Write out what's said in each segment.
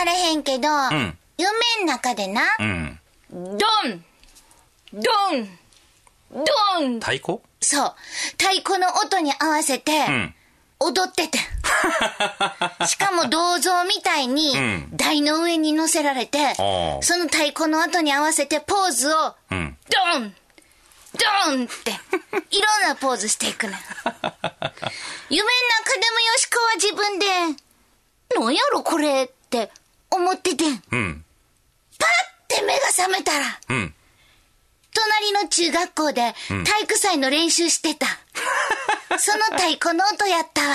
からへんけど、うん、夢ん中でな、うん、ドンドンドン太鼓？そう太鼓の音に合わせて、うん、踊っててしかも銅像みたいに台の上に乗せられて、うん、その太鼓の音に合わせてポーズを、うん、ドンドンっていろんなポーズしていくの。夢の中でもよしこは自分でなんやろこれって思ってて、うん、パッて目が覚めたら、うん、隣の中学校で体育祭の練習してた、うん、その太鼓の音やったわ。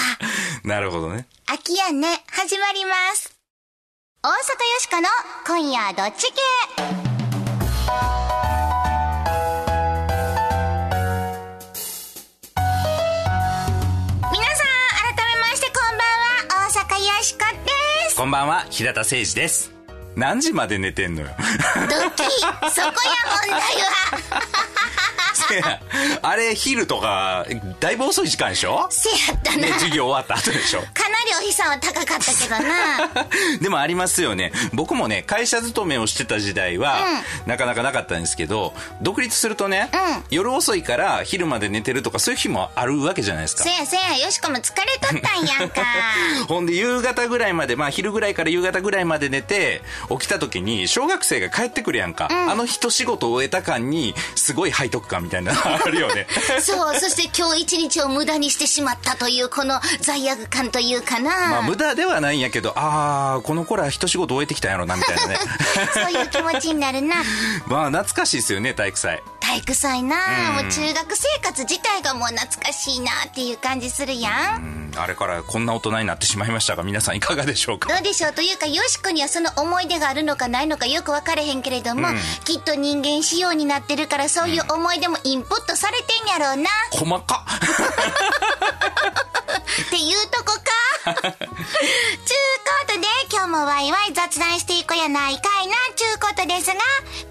なるほどね。秋やね始まります。大阪よしこの今夜どっち系。こんばんは、平田誠二です。何時まで寝てんのよ。ドキそこや問題は。あれ昼とかだいぶ遅い時間でしょ。せやったな、ね、授業終わった後でしょ。かなりお日さんは高かったけどな。でもありますよね。僕もね会社勤めをしてた時代は、うん、なかなかなかったんですけど、独立するとね、うん、夜遅いから昼まで寝てるとかそういう日もあるわけじゃないですか。せやせや、よしこも疲れとったんやんか。ほんで夕方ぐらいまで、まあ昼ぐらいから夕方ぐらいまで寝て起きた時に小学生が帰ってくるやんか、うん、あの一仕事を終えた間にすごい背徳感みたいなのあるよね。そう、そして今日一日を無駄にしてしまったというこの罪悪感というかな、まあ、無駄ではないんやけど、ああこの頃は一仕事終えてきたんやろなみたいなね。そういう気持ちになるな。まあ懐かしいですよね体育祭。体育祭な、うん、もう中学生活自体がもう懐かしいなっていう感じするやん、うん、あれからこんな大人になってしまいましたが皆さんいかがでしょうか。どうでしょうというか、よしこにはその思い出があるのかないのかよく分かれへんけれども、うん、きっと人間仕様になってるからそういう思い出もインプットされてんやろうな、うん、細かっていうとこか。ちゅうことで今日もワイワイ雑談していこうやないかいなちゅうことですが、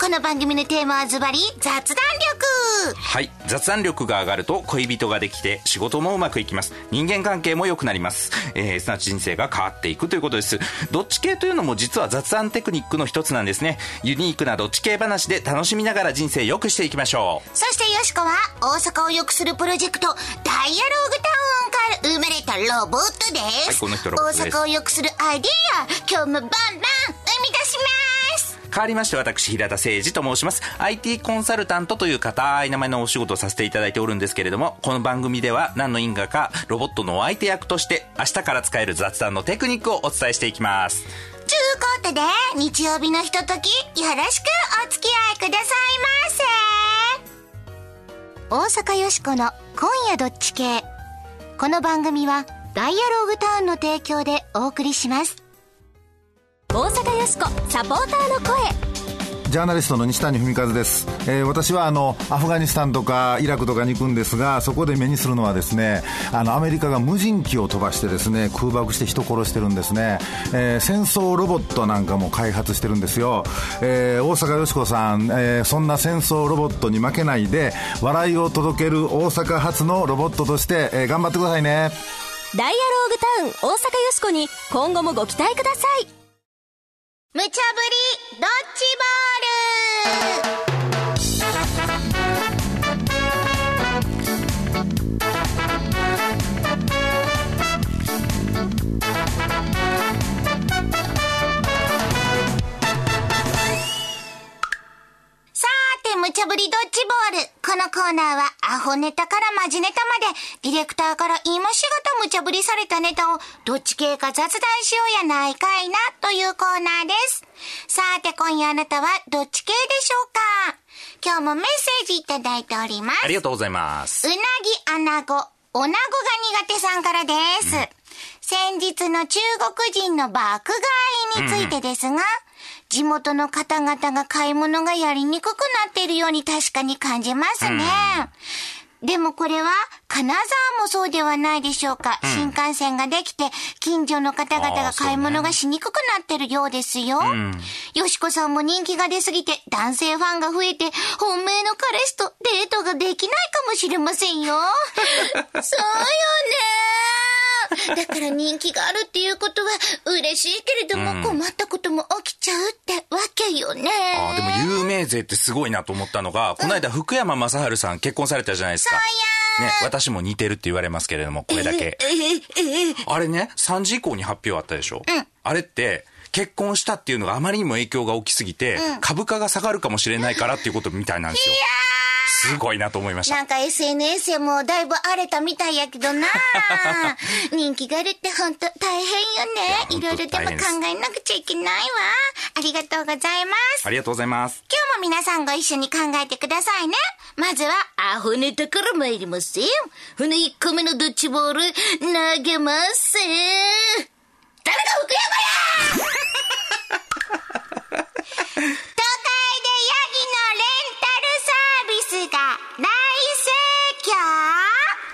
この番組のテーマはズバリ雑談力。はい、雑談力が上がると恋人ができて仕事もうまくいきます。人間関係も良くなります、すなわち人生が変わっていくということです。どっち系というのも実は雑談テクニックの一つなんですね。ユニークなどっち系話で楽しみながら人生良くしていきましょう。そしてよしこは大阪を良くするプロジェクトDialogue Town から生まれたロボットです。はい、この人ロボットです。大阪を良くするアイディア今日もバンバン生み出します。変わりまして私平田誠二と申します。 IT コンサルタントという固い名前のお仕事をさせていただいておるんですけれども、この番組では何の因果かロボットのお相手役として明日から使える雑談のテクニックをお伝えしていきます。ちゅうことで日曜日のひとときよろしくお付き合いくださいませ。大阪よしこの今夜どっち系。この番組はダイアローグタウンの提供でお送りします。大阪よしこサポーターの声。ジャーナリストの西谷文和です、私はアフガニスタンとかイラクとかに行くんですが、そこで目にするのはですね、アメリカが無人機を飛ばしてですね空爆して人殺してるんですね、戦争ロボットなんかも開発してるんですよ、大阪よしこさん、そんな戦争ロボットに負けないで笑いを届ける大阪発のロボットとして、頑張ってくださいね。ダイアローグタウン大阪よしこに今後もご期待ください。無茶ぶりドッジボール。さーて無茶ぶりドッジボール。このコーナーはアホネタからマジネタまでディレクターから今しがた無茶ぶりされたネタをどっち系か雑談しようやないかいなというコーナーです。さて今夜あなたはどっち系でしょうか。今日もメッセージいただいております。ありがとうございます。うなぎあなごおなごが苦手さんからです、うん、先日の中国人の爆買いについてですが、うん、地元の方々が買い物がやりにくくなっているように確かに感じますね、うん、でもこれは金沢もそうではないでしょうか、うん、新幹線ができて近所の方々が買い物がしにくくなってるようですよ、うん、よしこさんも人気が出すぎて男性ファンが増えて本命の彼氏とデートができないかもしれませんよ。そうよねだから人気があるっていうことは嬉しいけれども、うん、困ったことも起きちゃうってわけよね。あ、でも有名勢ってすごいなと思ったのが、うん、この間福山雅治さん結婚されたじゃないですか。ね、私も似てるって言われますけれども、これだけ。あれね、3時以降に発表あったでしょ、うん、あれって、結婚したっていうのがあまりにも影響が大きすぎて、うん、株価が下がるかもしれないからっていうことみたいなんですよ。いやすごいなと思いました。なんか SNS でもだいぶ荒れたみたいやけどな人気があるって本当大変よね。いろいろでも考えなくちゃいけないわ。ありがとうございます。ありがとうございます。今日も皆さんご一緒に考えてくださいね。まずはアホネタから参りますよ。この1個目のドッジボール投げます誰が福山や東海でヤギのレンタルサービスが大盛況。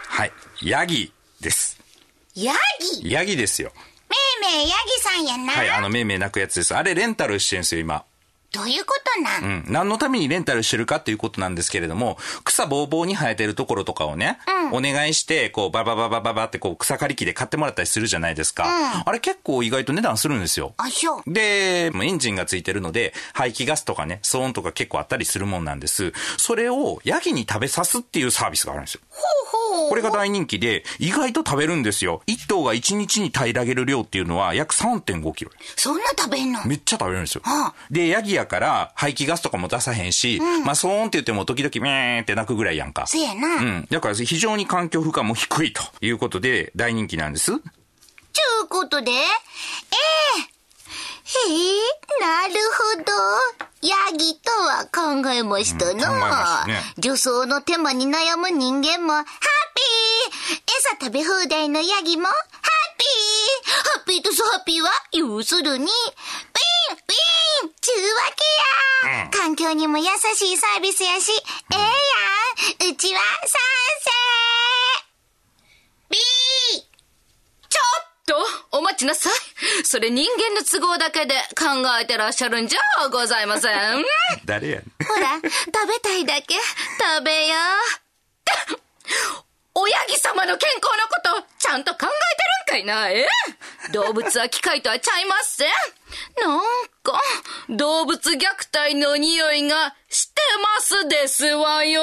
はい、ヤギです。ヤギ？ヤギですよ。めいめいヤギさんやな。はい、めいめい泣くやつです。あれレンタルしてるんですよ、今。どういうことなん？うん。何のためにレンタルしてるかっていうことなんですけれども、草ぼうぼうに生えてるところとかをね、うん、お願いして、こう、ババババババってこう、草刈り機で買ってもらったりするじゃないですか。うん、あれ結構意外と値段するんですよ。あ、そう。で、エンジンがついてるので、排気ガスとかね、騒音とか結構あったりするもんなんです。それをヤギに食べさすっていうサービスがあるんですよ。ほうほう。これが大人気で、意外と食べるんですよ。1頭が1日に平らげる量っていうのは約 3.5 キロ。そんな食べんの？めっちゃ食べるんですよ。はあ、で、ヤギやから排気ガスとかも出さへんし、うん、まあ騒音って言っても時々メーンって鳴くぐらいやんか。そうやな。うん。だから非常に環境負荷も低いということで大人気なんです。ちゅうことで、なるほど。ヤギとは考えましたな。考えましたね。除草の手間に悩む人間もハッピー。餌食べ放題のヤギもハッピー。ハッピーとソハッピーは要するにウィンウィンちゅうわけや、うん、環境にも優しいサービスやし、うん、やんうちは賛成。 B ちょっとお待ちなさい。それ人間の都合だけで考えてらっしゃるんじゃございません誰やねん。ほら食べたいだけ食べようおヤギ様の健康のことちゃんと考えてるんかいな。動物は機械とはちゃいません。なんか動物虐待の匂いがしてますですわよ。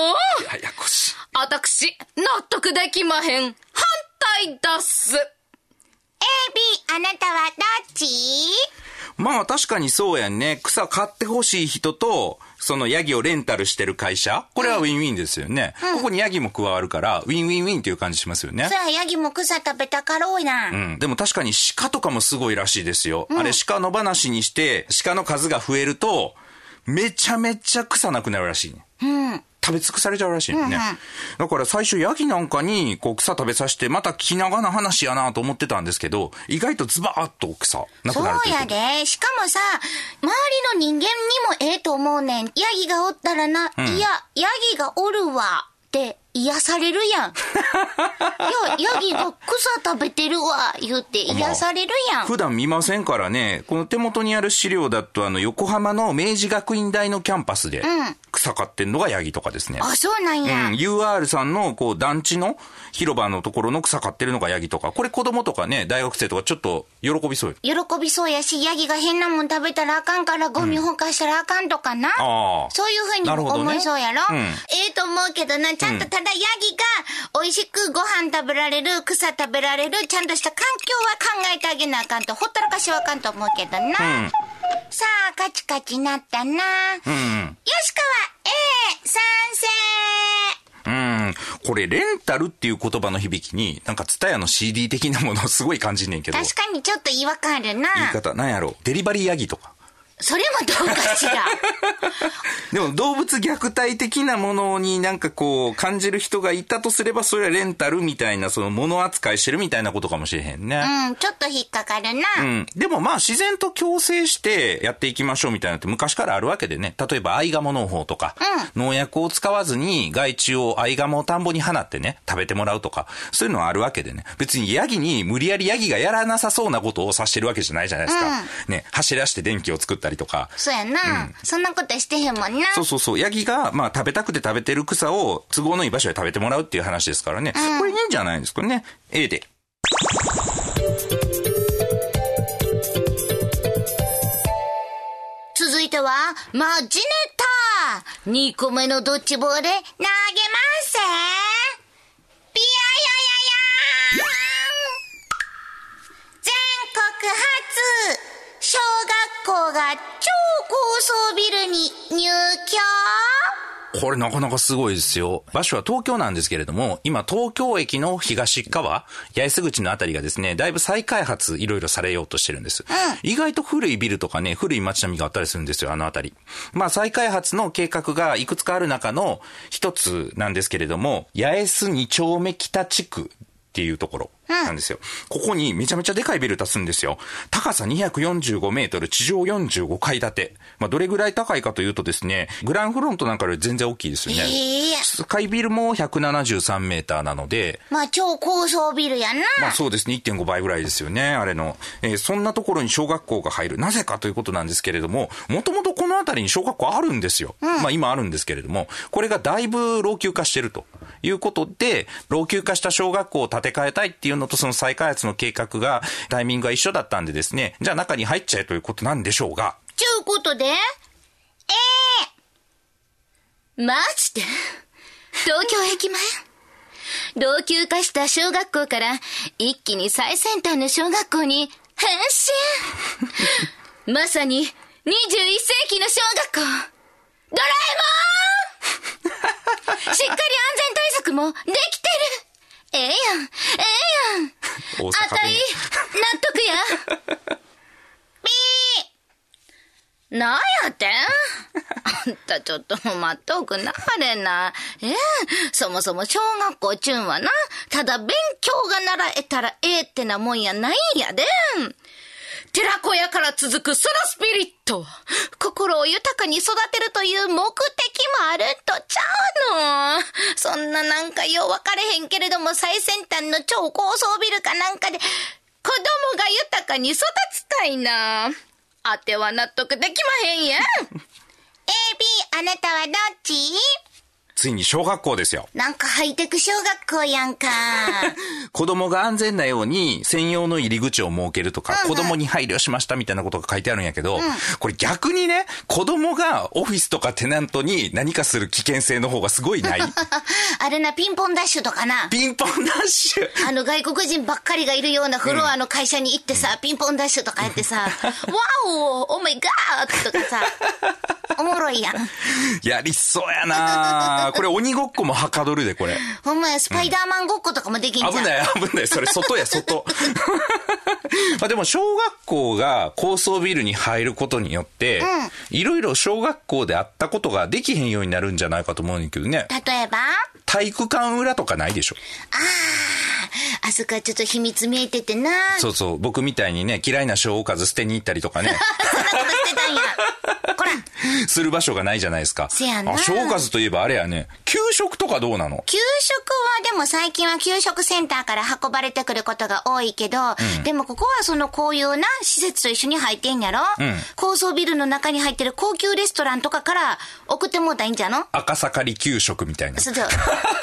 ややこしい。あたくし納得できまへん。反対だす。 A、B あなたはどっち？まあ確かにそうやんね。草買ってほしい人とそのヤギをレンタルしてる会社、これはウィンウィンですよね、うん、ここにヤギも加わるからウィンウィンウィンっていう感じしますよね。そらヤギも草食べたかろうな、うん、でも確かに鹿とかもすごいらしいですよ、うん、あれ鹿の話にして鹿の数が増えるとめちゃめちゃ草なくなるらしい、ね、うん、食べ尽くされちゃうらしいね、うんうん、だから最初ヤギなんかにこう草食べさせてまた気長な話やなと思ってたんですけど、意外とズバーッと草なくなるということ。そうやで。しかもさ、周りの人間にもええと思うねん。ヤギがおったらな、うん、いやヤギがおるわって癒されるやんいやヤギが草食べてるわ言って癒されるやん、まあ、普段見ませんからね。この手元にある資料だと横浜の明治学院大のキャンパスで草刈ってんのがヤギとかですね、うん、あ、そうなんや、うん、UR さんのこう団地の広場のところの草刈ってるのがヤギとか、これ子供とかね大学生とかちょっと喜びそうよ。喜びそうやし、ヤギが変なもん食べたらあかんからゴミ放火したらあかんとかな、うん、あ、そういうふうに思いそうやろ、ね、うん、と思うけどな。ちゃんとただヤギが美味しくご飯食べられる、草食べられる、ちゃんとした環境は考えてあげなあかんと、ほったらかしはあかんと思うけどな、うん、さあカチカチなったな、うんうん、吉川 A 賛成。これレンタルっていう言葉の響きになんかツタヤの CD 的なものをすごい感じんねんけど、確かにちょっと違和感あるな。言い方なんやろ、デリバリーヤギとかそれもどうかしらでも動物虐待的なものになんかこう感じる人がいたとすれば、それはレンタルみたいな、その物扱いしてるみたいなことかもしれへんね。うん、ちょっと引っかかるな。うん、でもまあ自然と共生してやっていきましょうみたいなって昔からあるわけでね。例えばアイガモ農法とか、うん、農薬を使わずに害虫をアイガモを田んぼに放ってね食べてもらうとか、そういうのはあるわけでね。別にヤギに無理やりヤギがやらなさそうなことをさしてるわけじゃないじゃないですか。うん、ね、走らして電気を作ったとか。そうやな、うん、そんなことしてへんもんな。そうそうそう、ヤギがまあ食べたくて食べてる草を都合のいい場所で食べてもらうっていう話ですからね、うん、これいいんじゃないですかね。A でいてはマジネタ。2個目のドッジボール投げます。ビヤヤヤヤーン。全国初小学校が超高層ビルに入居。これなかなかすごいですよ。場所は東京なんですけれども、今東京駅の東側、八重洲口のあたりがですね、だいぶ再開発いろいろされようとしてるんです、うん、意外と古いビルとかね、古い街並みがあったりするんですよ、あのあたり。まあ再開発の計画がいくつかある中の一つなんですけれども、八重洲2丁目北地区っていうところなんですよ、うん、ここにめちゃめちゃでかいビル建つんですよ。高さ245メートル、地上45階建て。まあ、どれぐらい高いかというとですね、グランフロントなんかより全然大きいですよね。スカイビルも173メーターなので、まあ超高層ビルやな。まあそうですね、 1.5 倍ぐらいですよね、あれの、そんなところに小学校が入る、なぜかということなんですけれども、もともとこの辺りに小学校あるんですよ、うん、まあ今あるんですけれども、これがだいぶ老朽化してるということで、老朽化した小学校を建て替えたいっていうのと、その再開発の計画がタイミングが一緒だったんでですね、じゃあ中に入っちゃえということなんでしょうが、ちゅうことで、マジで東京駅前老朽化した小学校から一気に最先端の小学校に変身まさに21世紀の小学校、ドラえもんしっかり安全対策もできてる。ええやん、ええやん、あたい納得やピーなんやてんあんたちょっと待っとくなはれな。そもそも小学校ちゅんはな、ただ勉強が習えたらええってなもんやないんやでん。寺子屋から続くそのスピリット、心を豊かに育てるという目的もあるんとちゃうの。そんななんかよう分かれへんけれども、最先端の超高層ビルかなんかで子供が豊かに育つたいな。あては納得できまへんやんAB あなたはどっち？ついに小学校ですよ。なんかハイテク小学校やんか子供が安全なように専用の入り口を設けるとか、うんうん、子供に配慮しましたみたいなことが書いてあるんやけど、うん、これ逆にね、子供がオフィスとかテナントに何かする危険性の方がすごいないあれな、ピンポンダッシュとかな。ピンポンダッシュあの外国人ばっかりがいるようなフロアの会社に行ってさ、うん、ピンポンダッシュとかやってさワオーオメガーとかさおもろいやん。やりそうやなこれ鬼ごっこもはかどるで、これ。ほんまや、スパイダーマンごっことかもできんじゃん。危ない危ない、それ外や外まあでも小学校が高層ビルに入ることによって、いろいろ小学校であったことができへんようになるんじゃないかと思うんだけどね。例えば？体育館裏とかないでしょ。ああ、あそこはちょっと秘密見えててな。そうそう、僕みたいにね、嫌いな小おかず捨てに行ったりとかね。そんなことしてたんや。こら。する場所がないじゃないですか。せやな。あ、小おかずといえばあれやね、給食とかどうなの？給食はでも最近は給食センターから運ばれてくることが多いけど、うん、でもここはそのこういうな施設と一緒に入ってんやろ、うん、高層ビルの中に入ってる高級レストランとかから送ってもうたらいいんじゃの？赤盛り給食みたいな。そうそう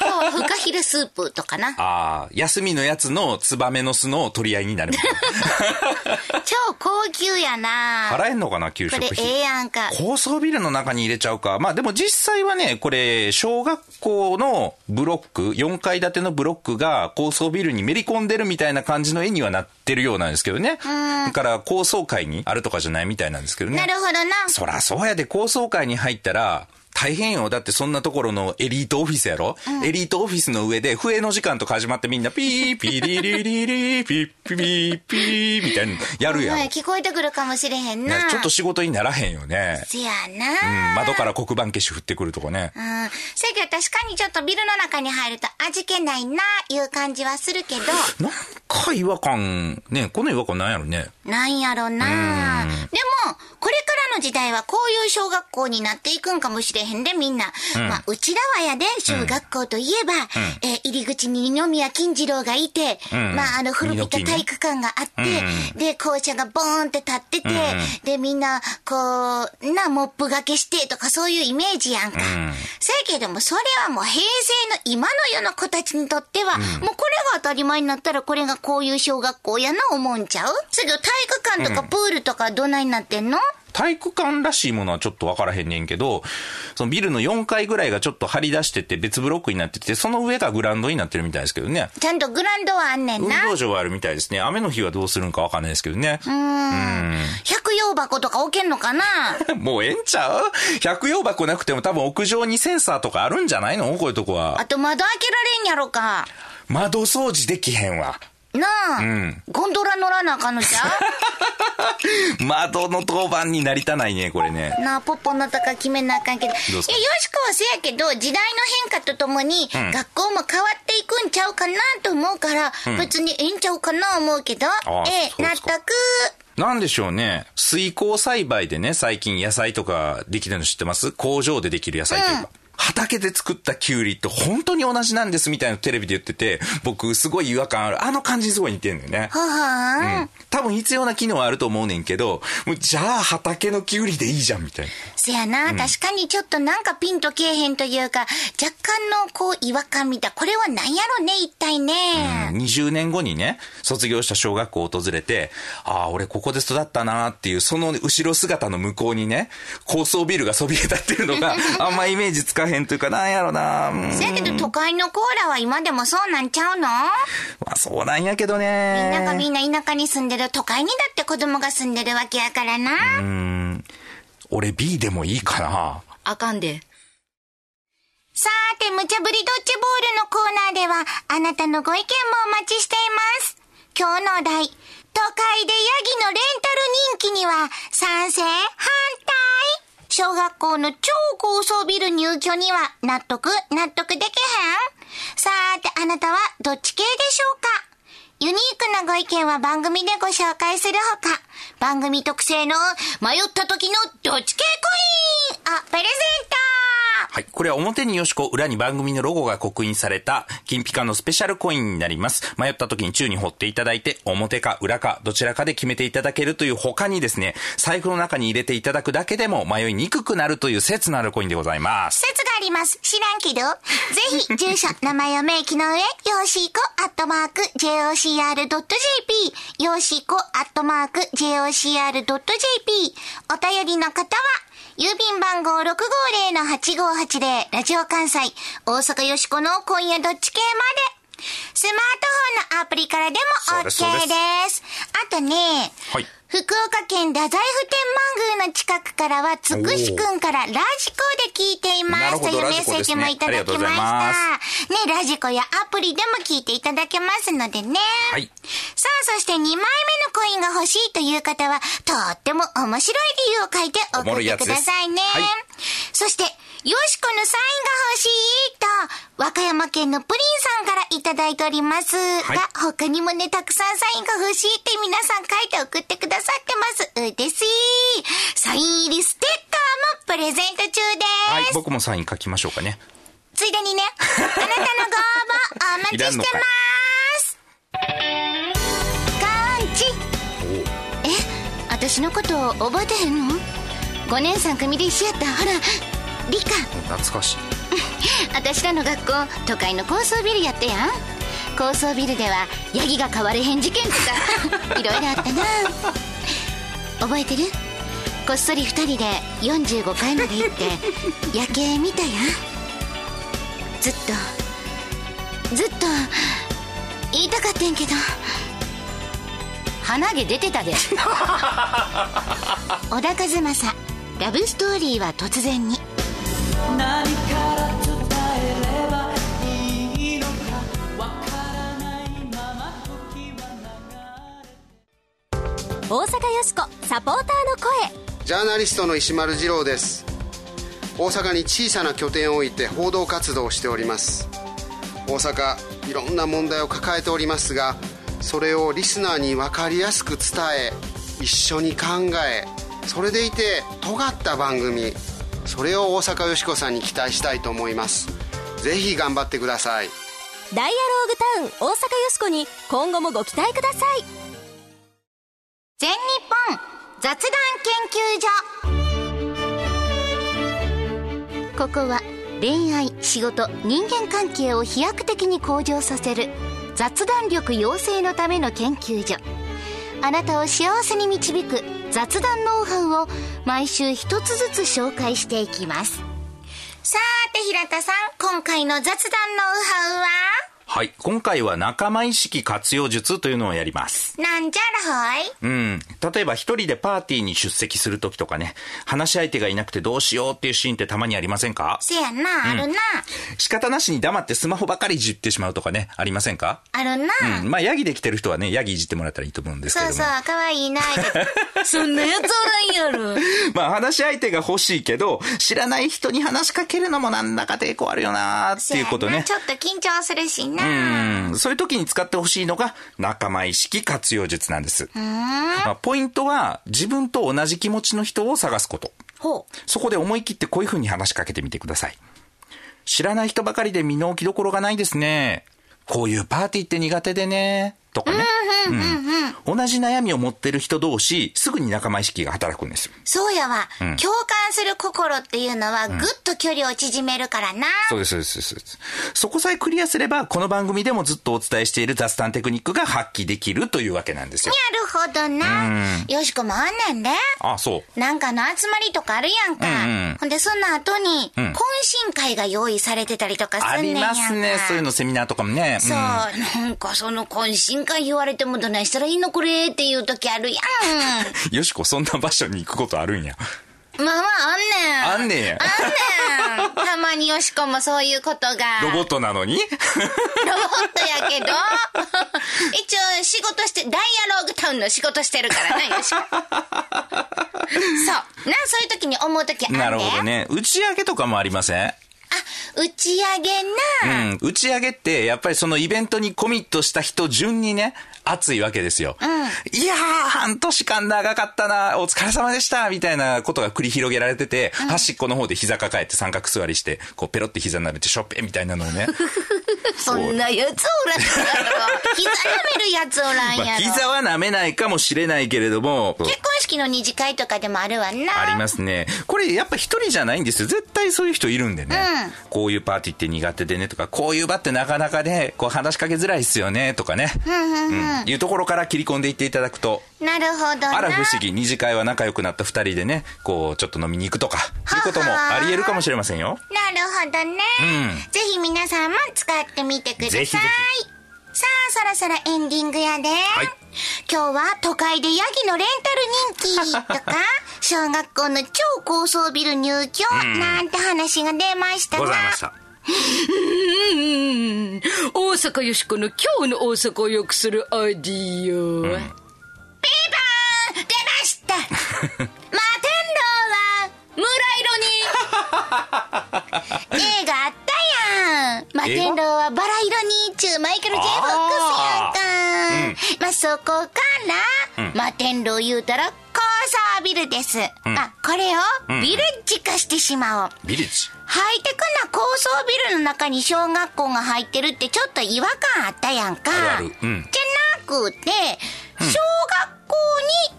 今日はフカヒレスープとかな。ああ、休みのやつのツバメの巣の取り合いになるみたいな超高級やな。払えんのかな給食費。これええやんか。高層ビルの中に入れちゃうか。まあでも実際はね、これ小学校のブロック、4階建てのブロックが高層ビルにめり込んでるみたいな感じの絵にはなってるようなんですけどね。だから高層階にあるとかじゃないみたいなんですけどね。なるほどな。そらそうやで、高層階に入ったら大変よ。だってそんなところのエリートオフィスやろ、うん、エリートオフィスの上で笛の時間とか始まってみんなピーピーリリリリピーピーピーピーみたいなやるやん。聞こえてくるかもしれへんな。ちょっと仕事にならへんよね。せやな、うん、窓から黒板消し振ってくるとかね。うん、せやけど確かにちょっとビルの中に入ると味気ないないう感じはするけど、なんか違和感ね。この違和感なんやろね。なんやろな。でもこれからの時代はこういう小学校になっていくんかもしれへんでみんな、うん、まあ、うちらはやで小学校といえば、うん、入り口に二宮金次郎がいて、うん、まああの古びた体育館があって、うん、で校舎がボーンって立ってて、うん、でみんなこうなモップがけしてとかそういうイメージやんか、うん、せやけどもそれはもう平成の今の世の子たちにとっては、うん、もうこれが当たり前になったらこれがこういう小学校やな思うんちゃう？せやけど体育館とかプールとかどないなってんの？体育館らしいものはちょっとわからへんねんけど、そのビルの4階ぐらいがちょっと張り出してて別ブロックになってて、その上がグラウンドになってるみたいですけどね。ちゃんとグラウンドはあんねんな。運動場はあるみたいですね。雨の日はどうするんかわかんないですけどね。百葉箱とか置けんのかなもうええんちゃう？百葉箱なくても多分屋上にセンサーとかあるんじゃないの、こういうとこは。あと窓開けられんやろか。窓掃除できへんわ。なあ、うん、ゴンドラ乗らなあかんのじゃん窓の当番になりたないね、これね。なあ、ポッポのとか決めなあかんけど。いや、よしこはせやけど、時代の変化とともに、うん、学校も変わっていくんちゃうかなと思うから、うん、別にええんちゃうかな思うけど、納得。なんでしょうね。水耕栽培でね、最近野菜とかできるの知ってます？工場でできる野菜というか。うん、畑で作ったキュウリと本当に同じなんですみたいなテレビで言ってて、僕すごい違和感ある。あの感じにすごい似てんのよね。ははー、うん。多分必要な機能はあると思うねんけど、じゃあ畑のキュウリでいいじゃんみたいな。せやな、うん、確かにちょっとなんかピンとけえへんというか、若干のこう違和感みたい。これはなんやろね、一体ね。20年後にね、卒業した小学校を訪れて、ああ、俺ここで育ったなーっていう、その後ろ姿の向こうにね、高層ビルがそびえ立ってるのが、あんまイメージつかへんというか、なんやろな。せやけど都会のコーラは今でもそうなんちゃうの？まあそうなんやけどね。みんながみんな田舎に住んでる、都会にだって子供が住んでるわけやからな。俺 B でもいいかな。あかんで。さーて、無茶ぶりドッジボールのコーナーではあなたのご意見もお待ちしています。今日のお題、都会でヤギのレンタル人気には賛成？反対？小学校の超高層ビル入居には納得できへん？さーて、あなたはどっち系でしょうか？ユニークなご意見は番組でご紹介するほか、番組特製の迷った時のどっち系コインをプレゼント。はい。これは表によしこ、裏に番組のロゴが刻印された、金ピカのスペシャルコインになります。迷った時に宙に掘っていただいて、表か裏かどちらかで決めていただけるという他にですね、財布の中に入れていただくだけでも迷いにくくなるという説のあるコインでございます。説があります。知らんけど。ぜひ、住所、名前を明記の上、よしこ、@jocr.jp、よしこ、@jocr.jp、お便りの方は、郵便番号 650-8580 ラジオ関西大阪よしこの今夜どっち系まで、スマートフォンのアプリからでも OK です。あとね、はい、福岡県太宰府天満宮の近くからはつくしくんからラジコで聞いていますというメッセージもいただきました。ね、ラジコやアプリでも聞いていただけますのでね。はい、さあ、そして2枚目のコインが欲しいという方はとっても面白い理由を書いて送ってくださいね。はい、そしてよしこのサインが欲しいと和歌山県のプリンさんからいただいておりますが、はい、他にもね、たくさんサインが欲しいって皆さん書いて送ってくださいさってます。うですい。サイン入りステッカーもプレゼント中です。はい、僕もサイン書きましょうかね。ついでにね、あなたのご応募お待ちしてます。こんち。え、私のこと覚えてへんの？5年3組で一緒やった。ほら、理科。懐かしい。私らの学校、都会の高層ビルやったやん。高層ビルではヤギが変われへん事件とかいろいろあったな。覚えてる？こっそり2人で45階まで行って夜景見たやん。ずっと言いたかってんけど鼻毛出てたで小田和正、ラブストーリーは突然に。何から大阪よしこサポーターの声。ジャーナリストの石丸次郎です。大阪に小さな拠点を置いて報道活動をしております。大阪、いろんな問題を抱えておりますが、それをリスナーに分かりやすく伝え、一緒に考え、それでいて尖った番組、それを大阪よしこさんに期待したいと思います。ぜひ頑張ってください。ダイアローグタウン大阪よしこに今後もご期待ください。全日本雑談研究所。ここは恋愛、仕事、人間関係を飛躍的に向上させる雑談力養成のための研究所。あなたを幸せに導く雑談ノウハウを毎週一つずつ紹介していきます。さて平田さん、今回の雑談ノウハウは？はい、今回は仲間意識活用術というのをやります。なんじゃらほい。例えば一人でパーティーに出席するときとかね、話し相手がいなくてどうしようっていうシーンってたまにありませんか？せやな、あるな。仕方なしに黙ってスマホばかりいじってしまうとかね、ありませんか？あるな。まあヤギできてる人はね、ヤギいじってもらったらいいと思うんですけども。そうそう、かわいいなそんなやつおらんやろまあ話し相手が欲しいけど知らない人に話しかけるのもなんだか抵抗あるよなっていうことね。ちょっと緊張するしね。そういう時に使ってほしいのが仲間意識活用術なんです。まあ、ポイントは自分と同じ気持ちの人を探すこと。そこで思い切ってこういう風に話しかけてみてください。知らない人ばかりで身の置きどころがないですね。こういうパーティーって苦手でね。とかね。同じ悩みを持ってる人同士、すぐに仲間意識が働くんですよ。そうやわ、共感する心っていうのはぐっと距離を縮めるからな。そうです、そうです。そこさえクリアすれば、この番組でもずっとお伝えしている雑談テクニックが発揮できるというわけなんですよ。なるほどな。よしこもあんねんで。あ、そう。なんかの集まりとかあるやんか。ほんでその後に懇親会が用意されてたりとかすんねんやんか。ありますね、そういうの、セミナーとかもね。そう、なんかその懇親会言われてもどないしたらいいのこれっていう時あるやん。よしこ、そんな場所に行くことあるんや。まあまあ、あんねん。あんねんや。あんねん。たまによしこもそういうことが。ロボットなのに？ロボットやけど。一応仕事して、ダイアローグタウンの仕事してるからな、よしこ。そう。な、そういう時に思う時あんねん。なるほどね。打ち上げとかもありません？あ、打ち上げな。打ち上げってやっぱりそのイベントにコミットした人順にね、熱いわけですよ。いやー、半年間長かったな、お疲れ様でしたみたいなことが繰り広げられてて、端っこの方で膝抱えて三角座りしてこうペロって膝並べてショッペみたいなのをねそんなやつおらんやろ。膝舐めるやつおらんやろ、まあ、膝は舐めないかもしれないけれども、結婚式の二次会とかでもあるわな。ありますね。これやっぱ一人じゃないんですよ、絶対そういう人いるんでね。こういうパーティーって苦手でねとか、こういう場ってなかなかね、こう話しかけづらいっすよねとかね、いうところから切り込んでいっていただくと。なるほどな。あら不思議、二次会は仲良くなった二人でね、こうちょっと飲みに行くとかいうこともありえるかもしれませんよ。なるほどね。ぜひ皆さんも使ってみてください。ぜひぜひ。さあ、そろそろエンディングやで。今日は都会でヤギのレンタル人気とか小学校の超高層ビル入居なんて話が出ましたが、ございました。大阪よしこの今日の大阪を良くするアイディア、ピーバーン出ました。摩天楼は村色に映画あった摩天楼はバラ色に中マイケル・J・フォックスやんか。まあ、そこから摩天楼言うたら高層ビルです。まあ、これをビレッジ化してしまおう。ビレッジ。ハイテクな高層ビルの中に小学校が入ってるってちょっと違和感あったやんか。じゃなくて、小学校に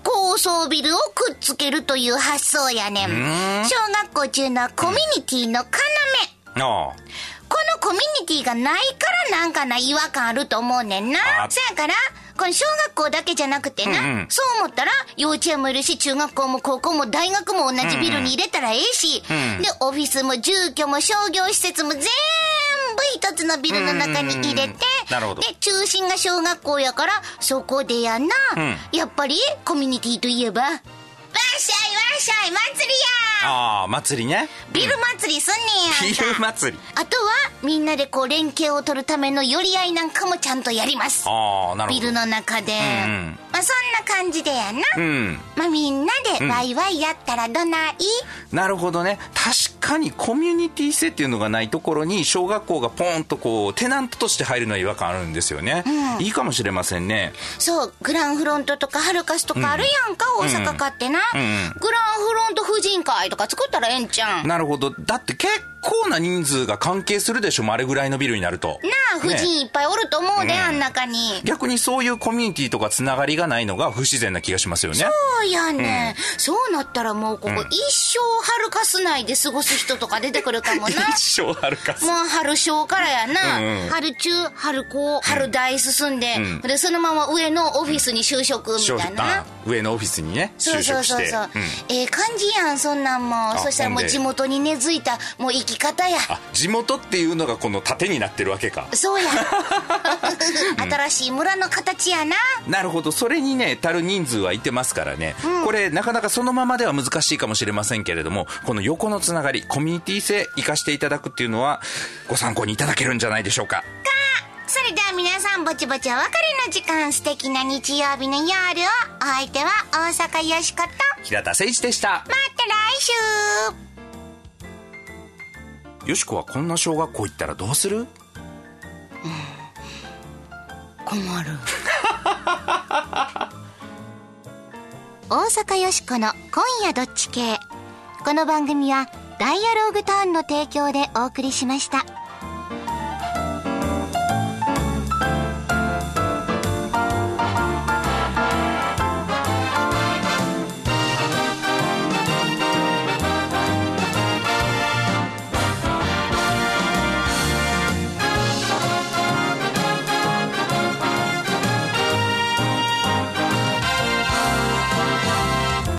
高層ビルをくっつけるという発想やねん。小学校中のコミュニティの要。このコミュニティがないからなんかな違和感あると思うねんな。そやから、この小学校だけじゃなくてな、そう思ったら幼稚園もいるし、中学校も高校も大学も同じビルに入れたらええし、で、オフィスも住居も商業施設も全部一つのビルの中に入れて、で、中心が小学校やから、そこでやな、やっぱりコミュニティといえば、わっしゃいわっしゃい祭りや。ああ、祭りね。ビル祭りすんねや。ビル祭り。あとはみんなでこう連携を取るための寄り合いなんかもちゃんとやります。ああ、なるほど。ビルの中で、まあ、そんな感じでやな。まあ、みんなでワイワイやったらどない？なるほどね。確かにコミュニティ性っていうのがないところに小学校がポーンとこうテナントとして入るのは違和感あるんですよね。いいかもしれませんね。そう、グランフロントとかハルカスとかあるやんか、大阪かってな。グランフロント婦人会とか作ったらええんちゃん。なるほど。だって結構な人数が関係するでしょ、あれぐらいのビルになると。なあ、婦人いっぱいおると思うで、ね、あん中に。逆にそういうコミュニティとかつながりがないのが不自然な気がしますよね。そうやね、うん、そうなったらもうここ、うん、一生春かす内で過ごす人とか出てくるかもな。一生春かす、もう春小からやな、うんうん、春中春高春大進んで、うん、でそのまま上のオフィスに就職みたいな、うん、上のオフィスにね就職して、そうそうそうそう、うん、感じやんそんなんもう。そしたらもう地元に根付いたもう生き方や。あ、地元っていうのがこの盾になってるわけか。そうや新しい村の形やな、うん、なるほど。それにね足る人数はいてますからね、うん、これなかなかそのままでは難しいかもしれませんけれども、この横のつながりコミュニティ性生かしていただくっていうのはご参考にいただけるんじゃないでしょうか。それでは皆さん、ぼちぼちお別れの時間、素敵な日曜日の夜を。お相手は大阪よしこと平田誠一でした。また来週。よしこはこんな小学校行ったらどうする？困る大阪よしこの今夜どっち系。この番組はDialogue Townの提供でお送りしました。